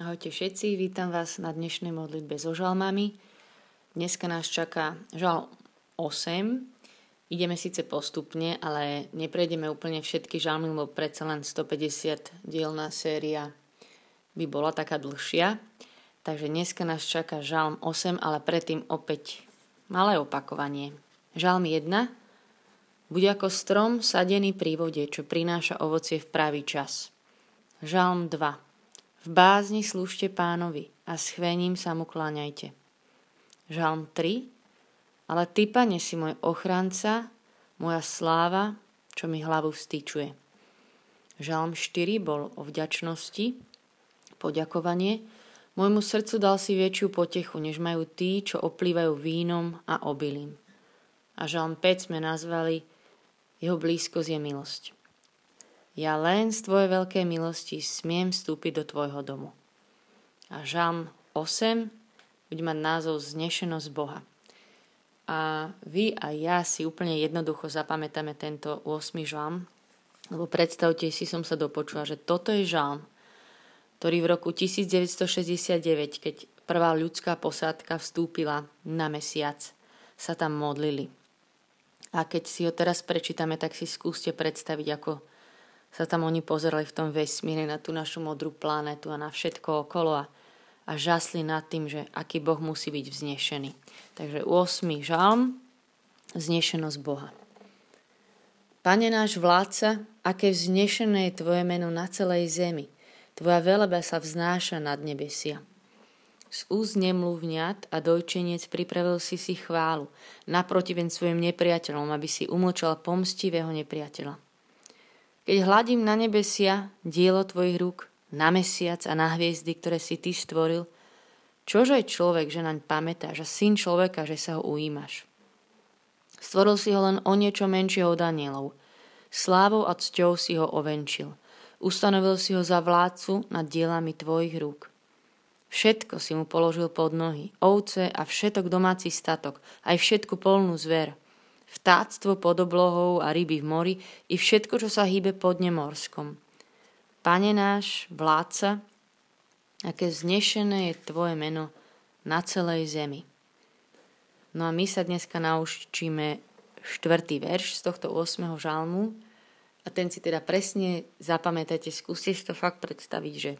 Ahojte všetci, vítam vás na dnešnej modlitbe so žalmami. Dneska nás čaká žalm 8. Ideme síce postupne, ale neprejdeme úplne všetky žalmy, lebo predsa len 150 dielna séria by bola taká dlhšia. Takže dneska nás čaká žalm 8, ale predtým opäť malé opakovanie. Žalm 1. Buď ako strom sadený pri vode, čo prináša ovocie v pravý čas. Žalm 2. V bázni slúžte Pánovi a s chvením sa mu kláňajte. Žalm 3. Ale ty, Pane, si môj ochranca, moja sláva, čo mi hlavu vstyčuje. Žalm 4 bol o vďačnosti, poďakovanie. Môjmu srdcu dal si väčšiu potechu, než majú tí, čo oplývajú vínom a obilím. A žalm 5 sme nazvali Jeho blízkosť je milosť. Ja len z tvojej veľkej milosti smiem vstúpiť do tvojho domu. A žalm 8 bude mať názov Znešenosť Boha. A vy a ja si úplne jednoducho zapamätáme tento 8. žalm, lebo predstavte si, som sa dopočula, že toto je žalm, ktorý v roku 1969, keď prvá ľudská posádka vstúpila na mesiac, sa tam modlili. A keď si ho teraz prečítame, tak si skúste predstaviť, ako sa tam oni pozerali v tom vesmíre na tú našu modrú planetu a na všetko okolo a žasli nad tým, že aký Boh musí byť vznešený. Takže 8. žalm, Vznešenosť Boha. Pane náš vládca, aké vznešené je tvoje meno na celej zemi. Tvoja veleba sa vznáša nad nebesia. Z úst nemluvňat a dojčeniec pripravil si si chválu naprotiven svojim nepriateľom, aby si umlčal pomstivého nepriateľa. Keď hľadím na nebesia, dielo tvojich rúk, na mesiac a na hviezdy, ktoré si ty stvoril, čože je človek, že naň pamätáš, a syn človeka, že sa ho ujímaš? Stvoril si ho len o niečo menšieho od anielov. Slávou a cťou si ho ovenčil. Ustanovil si ho za vládcu nad dielami tvojich rúk. Všetko si mu položil pod nohy, ovce a všetok domáci statok, aj všetku polnú zver. Vtáctvo pod oblohou a ryby v mori i všetko, čo sa hýbe po dne morskom. Pane náš, vládca, aké vznešené je tvoje meno na celej zemi. No a my sa dneska naučíme 4. verš z tohto 8. žalmu a ten si teda presne zapamätajte, skúste si to fakt predstaviť, že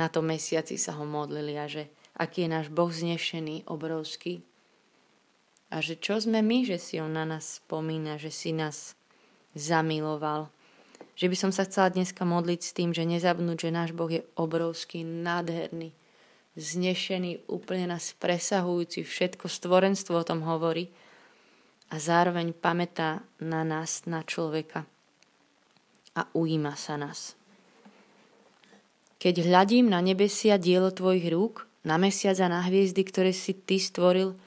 na tom mesiaci sa ho modlili a že aký je náš Boh vznešený, obrovský. A že čo sme my, že si on na nás spomína, že si nás zamiloval. Že by som sa chcela dneska modliť s tým, že nezabudnúť, že náš Boh je obrovský, nádherný, vznešený, úplne nás presahujúci, všetko stvorenstvo o tom hovorí a zároveň pamätá na nás, na človeka a ujíma sa nás. Keď hľadím na nebesia dielo tvojich rúk, na mesiac a na hviezdy, ktoré si ty stvoril,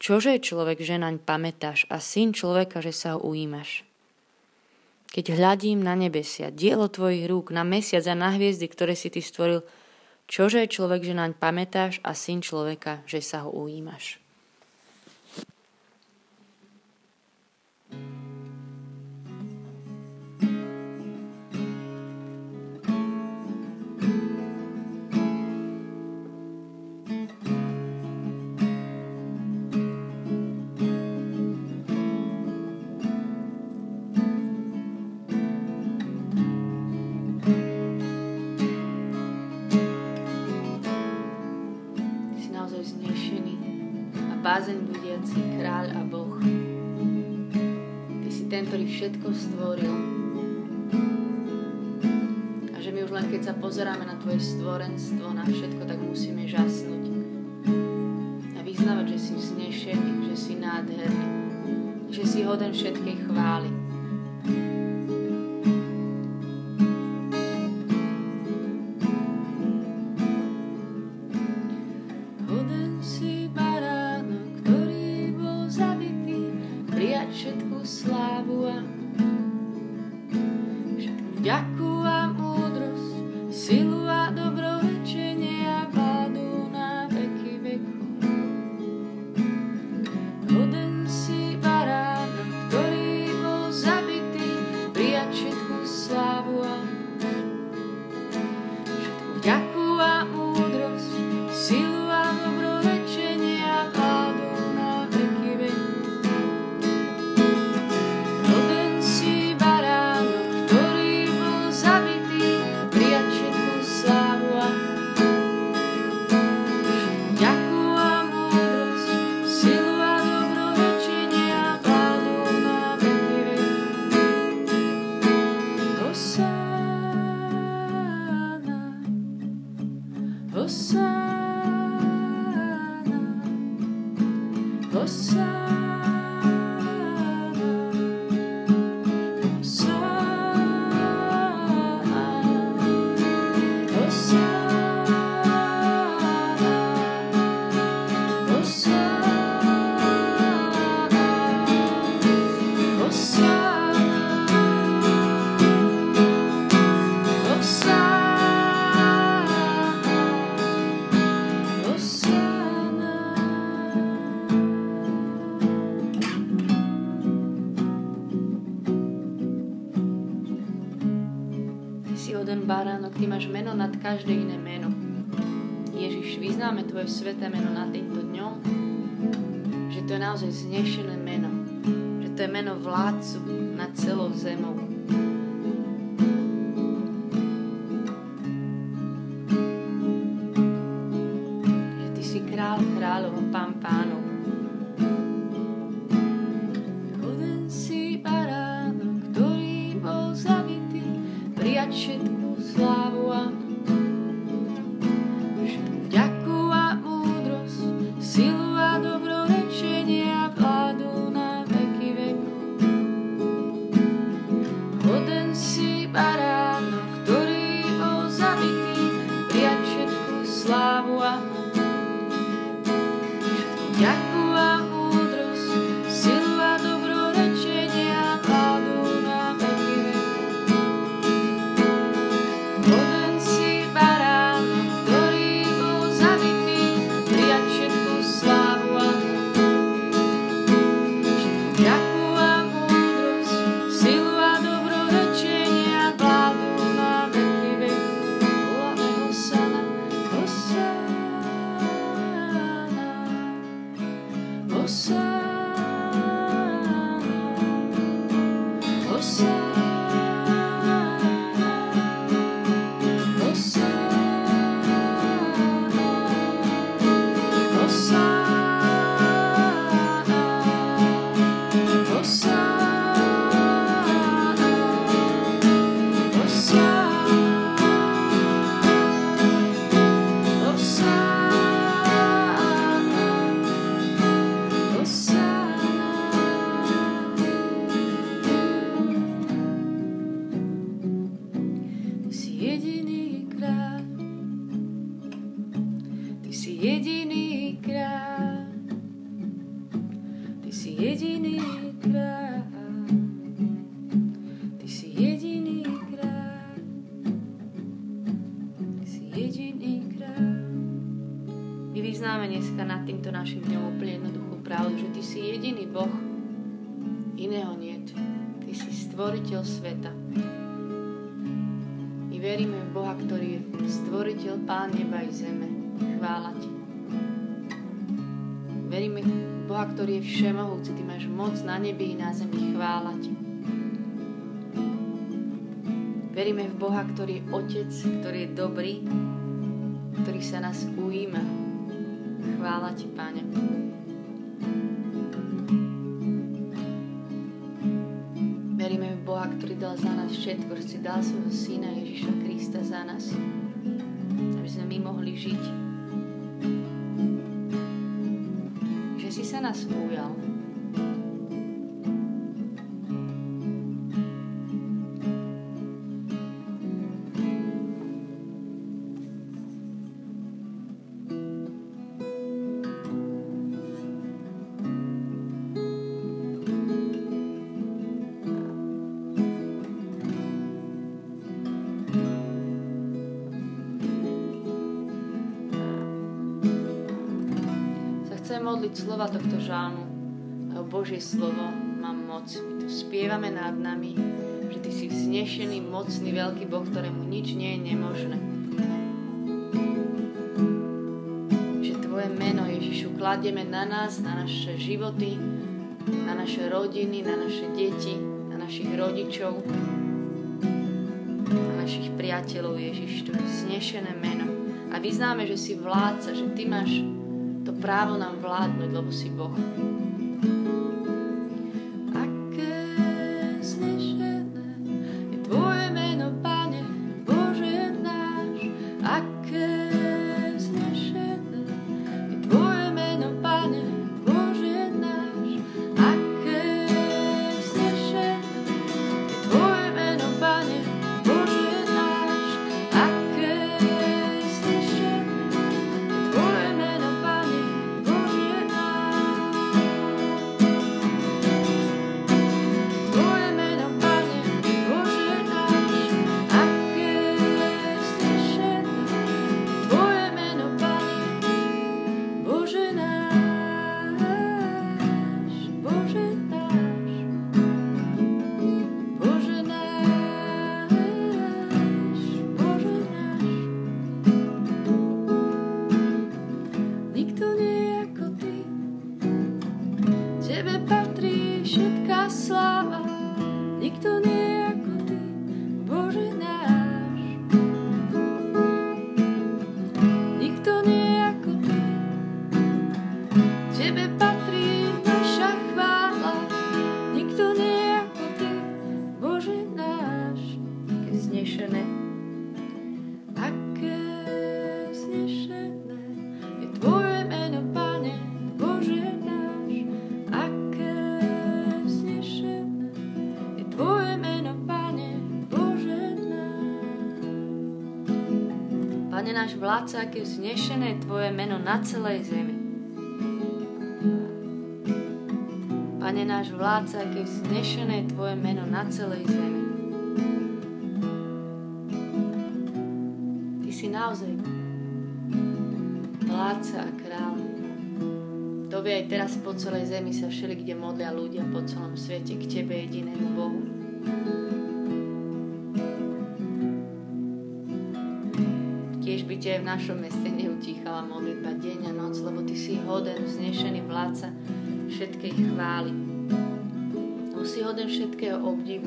čože je človek, že naň pamätáš a syn človeka, že sa ho ujímaš? Keď hľadím na nebesia, dielo tvojich rúk, na mesiac a na hviezdy, ktoré si ty stvoril, čože je človek, že naň pamätáš a syn človeka, že sa ho ujímaš? Bázeň budiaci kráľ a Boh. Ty si ten, ktorý všetko stvoril. A že my už len keď sa pozeráme na tvoje stvorenstvo, na všetko, tak musíme žasnúť. A vyznávať, že si vznešený, že si nádherný, že si hoden všetkej chvály. Všetku slávu a všetku vďaku a múdrosť, silu a dobrorečenie a vládu na veky veku. Hoden si Barána, ktorý bol zabitý, prijať všetku slávu a všetku vďaku a múdrosť. Hosanna, Hosanna. Ty máš meno nad každé iné meno. Ježiš, vyznáme tvoje sveté meno na týmto dňom, že to je naozaj znešené meno, že to je meno vládcu nad celou zemou. Že ty si král kráľov a pán pánov. Hoden si baránok, ktorý bol zabitý, prijať všetku slávu a vďaku a múdrosť, silu a dobrorečenie a vládu na veky veku. Hoden si baránok, ktorý bol zabitý, prijať všetku slávu a vďaku. Vyznáme dneska nad týmto našim dňom úplne jednoduchú pravdu, že ty si jediný Boh, iného niet. Ty si stvoriteľ sveta. My veríme v Boha, ktorý je stvoriteľ, Pán neba i zeme. Chvála ti. Veríme v Boha, ktorý je všemohúci. Ty máš moc na nebi i na zemi. Chvála ti. Veríme v Boha, ktorý je Otec, ktorý je dobrý, ktorý sa nás ujíma. Chvála ti, Pane. Veríme v Boha, ktorý dal za nás všetko, že si dal svojho syna Ježiša Krista za nás, aby sme my mohli žiť. Že si sa nás ujal. Modliť slova tohto žalmu, lebo Božie slovo má moc. My to spievame nad nami, že ty si vznešený, mocný, veľký Boh, ktorému nič nie je nemožné. Že tvoje meno, Ježišu, kladieme na nás, na naše životy, na naše rodiny, na naše deti, na našich rodičov, na našich priateľov, Ježiš, to je vznešené meno. A vyznáme, že si vládca, že ty máš to právo nám vládnuť, lebo si Boh. Aké znežené je Tvoje meno, Pane, Bože náš, aké znežené. Pane náš vládca, aké vznešené je Tvoje meno na celej zemi. Pane náš vládca, aké vznešené je Tvoje meno na celej zemi. Ty si naozaj vládca a kráľ. To vie, aj teraz po celej zemi sa všelikde modlia ľudia po celom svete k Tebe, jedinému Bohu. Ťa aj v našom meste neutíchala modlitba deň a noc, lebo Ty si hoden, vznešený vládca všetkej chvály. Lebo si hoden všetkého obdivu.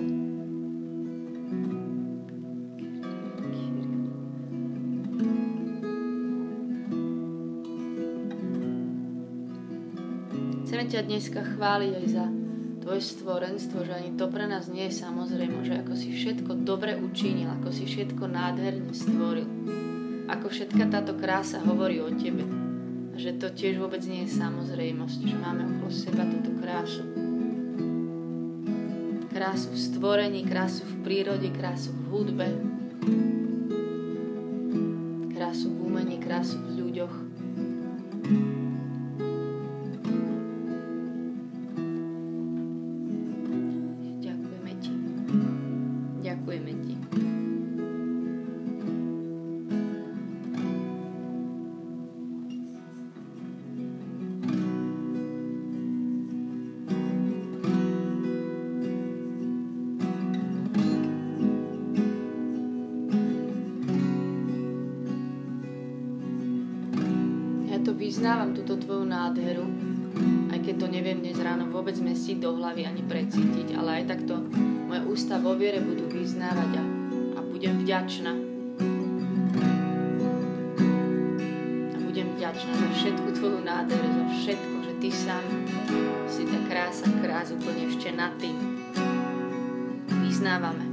Chceme ťa dneska chváliť aj za Tvoje stvorenstvo, že ani to pre nás nie je samozrejme, že ako si všetko dobre učinil, ako si všetko nádherne stvoril. Ako všetka táto krása hovorí o Tebe. A že to tiež vôbec nie je samozrejmosť, že máme okolo seba túto krásu. Krásu v stvorení, krásu v prírode, krásu v hudbe, krásu v umení, krásu v ľuďoch. Ďakujeme Ti. Ďakujeme Ti. Vyznávam túto Tvoju nádheru, aj keď to neviem dnes ráno vôbec zmestiť do hlavy ani precítiť, ale aj takto moje ústa vo viere budú vyznávať a budem vďačná. A budem vďačná za všetku Tvoju nádheru, za všetko, že Ty sám si tá krása, krás úplne ešte na Ty. Vyznávame.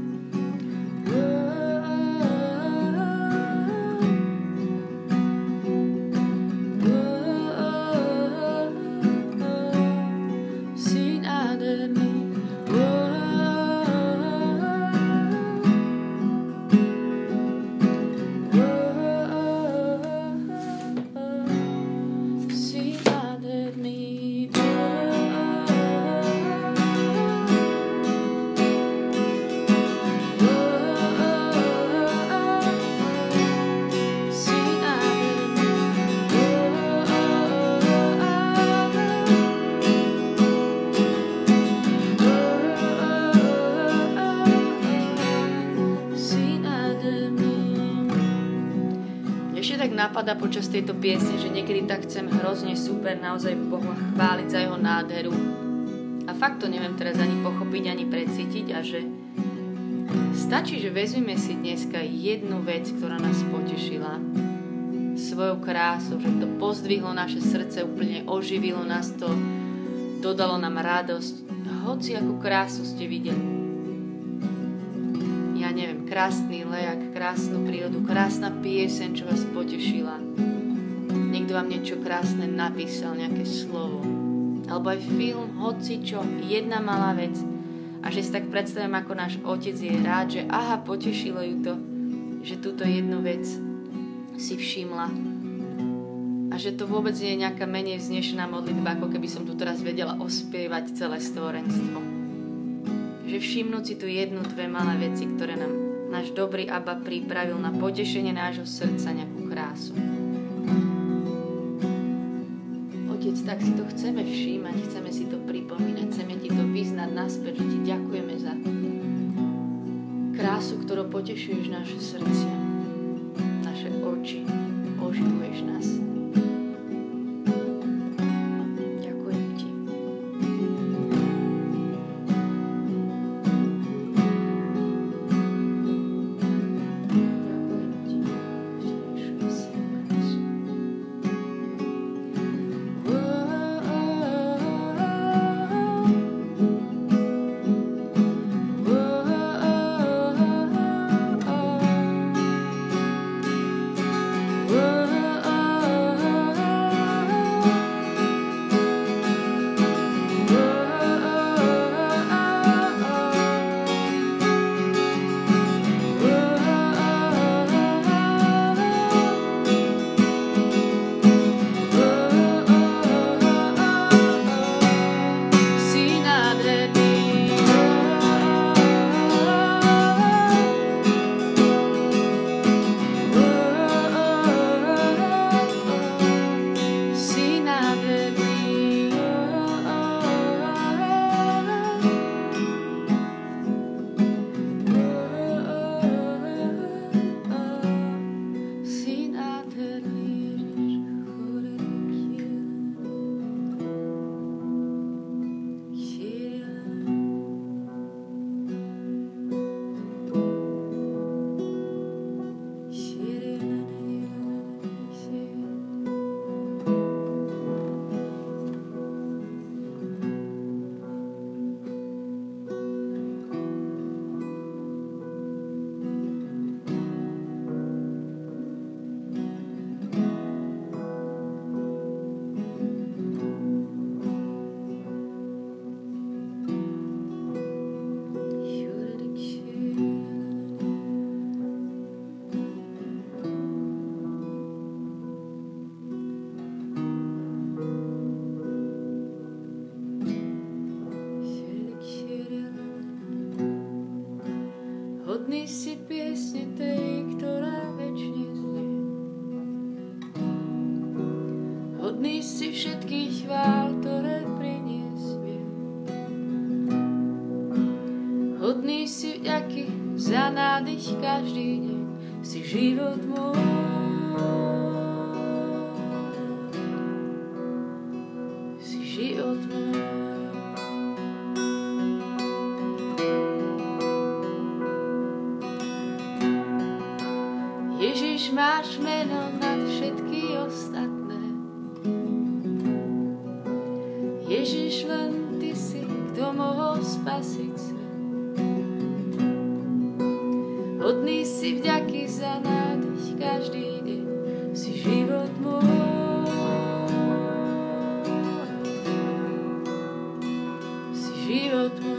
Napadá počas tejto piesne, že niekedy tak chcem hrozne super naozaj Boha chváliť za jeho nádheru. A fakt to neviem teraz ani pochopiť, ani precítiť a že stačí, že vezmeme si dneska jednu vec, ktorá nás potešila svojou krásou, že to pozdvihlo naše srdce, úplne oživilo nás to, dodalo nám radosť. Hoci akú krásu ste videli. Ja neviem, krásny lejak, krásnu prírodu, krásna pieseň, čo vás potešila. Niekto vám niečo krásne napísal, nejaké slovo. Alebo aj film, hocičo, jedna malá vec. A že si tak predstavím, ako náš otec je rád, že aha, potešilo ju to, že túto jednu vec si všimla. A že to vôbec nie je nejaká menej vznešená modlitba, ako keby som tu teraz vedela ospievať celé stvorenstvo. Že všimnúť si tu jednu, dve malé veci, ktoré nám náš dobrý Abba pripravil na potešenie nášho srdca, nejakú krásu. Otec, tak si to chceme všímať, chceme si to pripomínať, chceme Ti to vyznať naspäť, že Ti ďakujeme za krásu, ktorou potešuješ naše srdcia, naše oči, oživuješ nás. hodný si všetkých chvál, ktoré priniesiem. Hodný si vďaky za nádych každý deň, si život môj. Si život môj. Ježiš, máš meno nad všetky ostatné. Ježiš, len ty si, kto mohol spasiť svet. Hodný si vďaky za nádych každý deň, si život môj. Si život môj.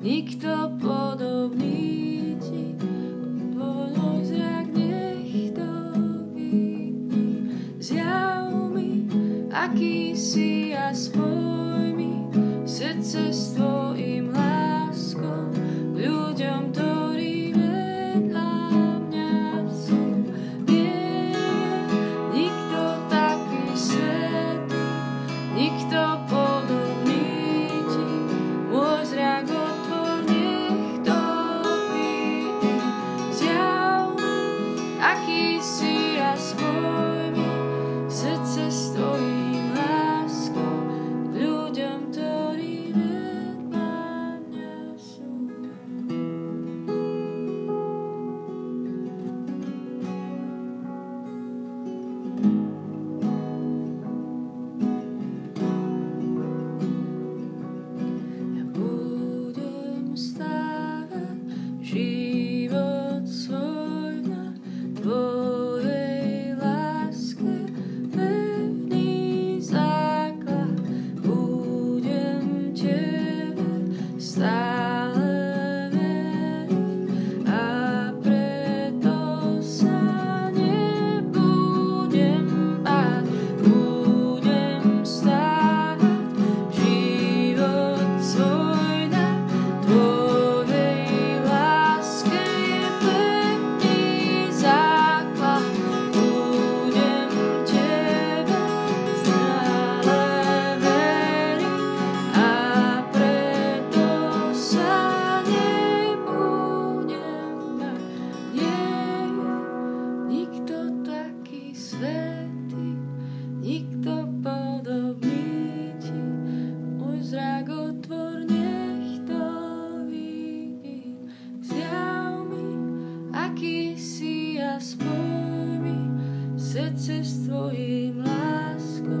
Nikto podobný ti, tvoj zrak nech to vidí. Zjav mi, aký si a spoj mi srdce s tvojim láskou k ľuďom, ktorí vedľa mňa sú. Nie je nikto taký svätý, nikto podobný ti, môj zrak srdce s tvojim láskou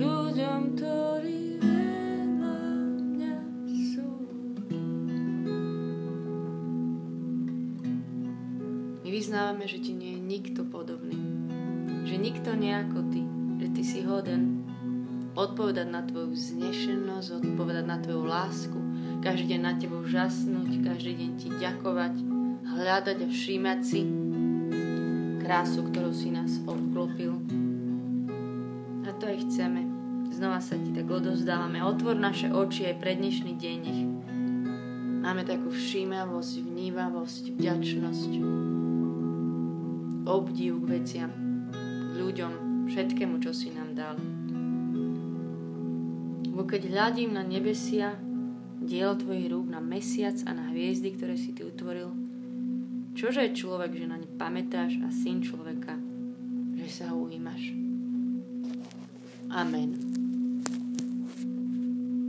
ľuďom, ktorí vedľa mňa sú. My vyznávame, že ti nie je nikto podobný, že nikto nie ako ty, že ty si hoden odpovedať na tvoju vznešenosť, odpovedať na tvoju lásku, každý deň na tebou žasnúť, každý deň ti ďakovať, hľadať a všímať si krásu, ktorou si nás obklopil. A to aj chceme. Znova sa ti tak odovzdávame. Otvor naše oči aj pre dnešný deň. Máme takú všímavosť, vnímavosť, vďačnosť, obdiv k veciam, k ľuďom, všetkému, čo si nám dal. Bo keď hľadím na nebesia, dielo tvojich rúk, na mesiac a na hviezdy, ktoré si ty utvoril, čože je človek, že na ne pamätáš, a syn človeka, že sa ho ujímaš. Amen.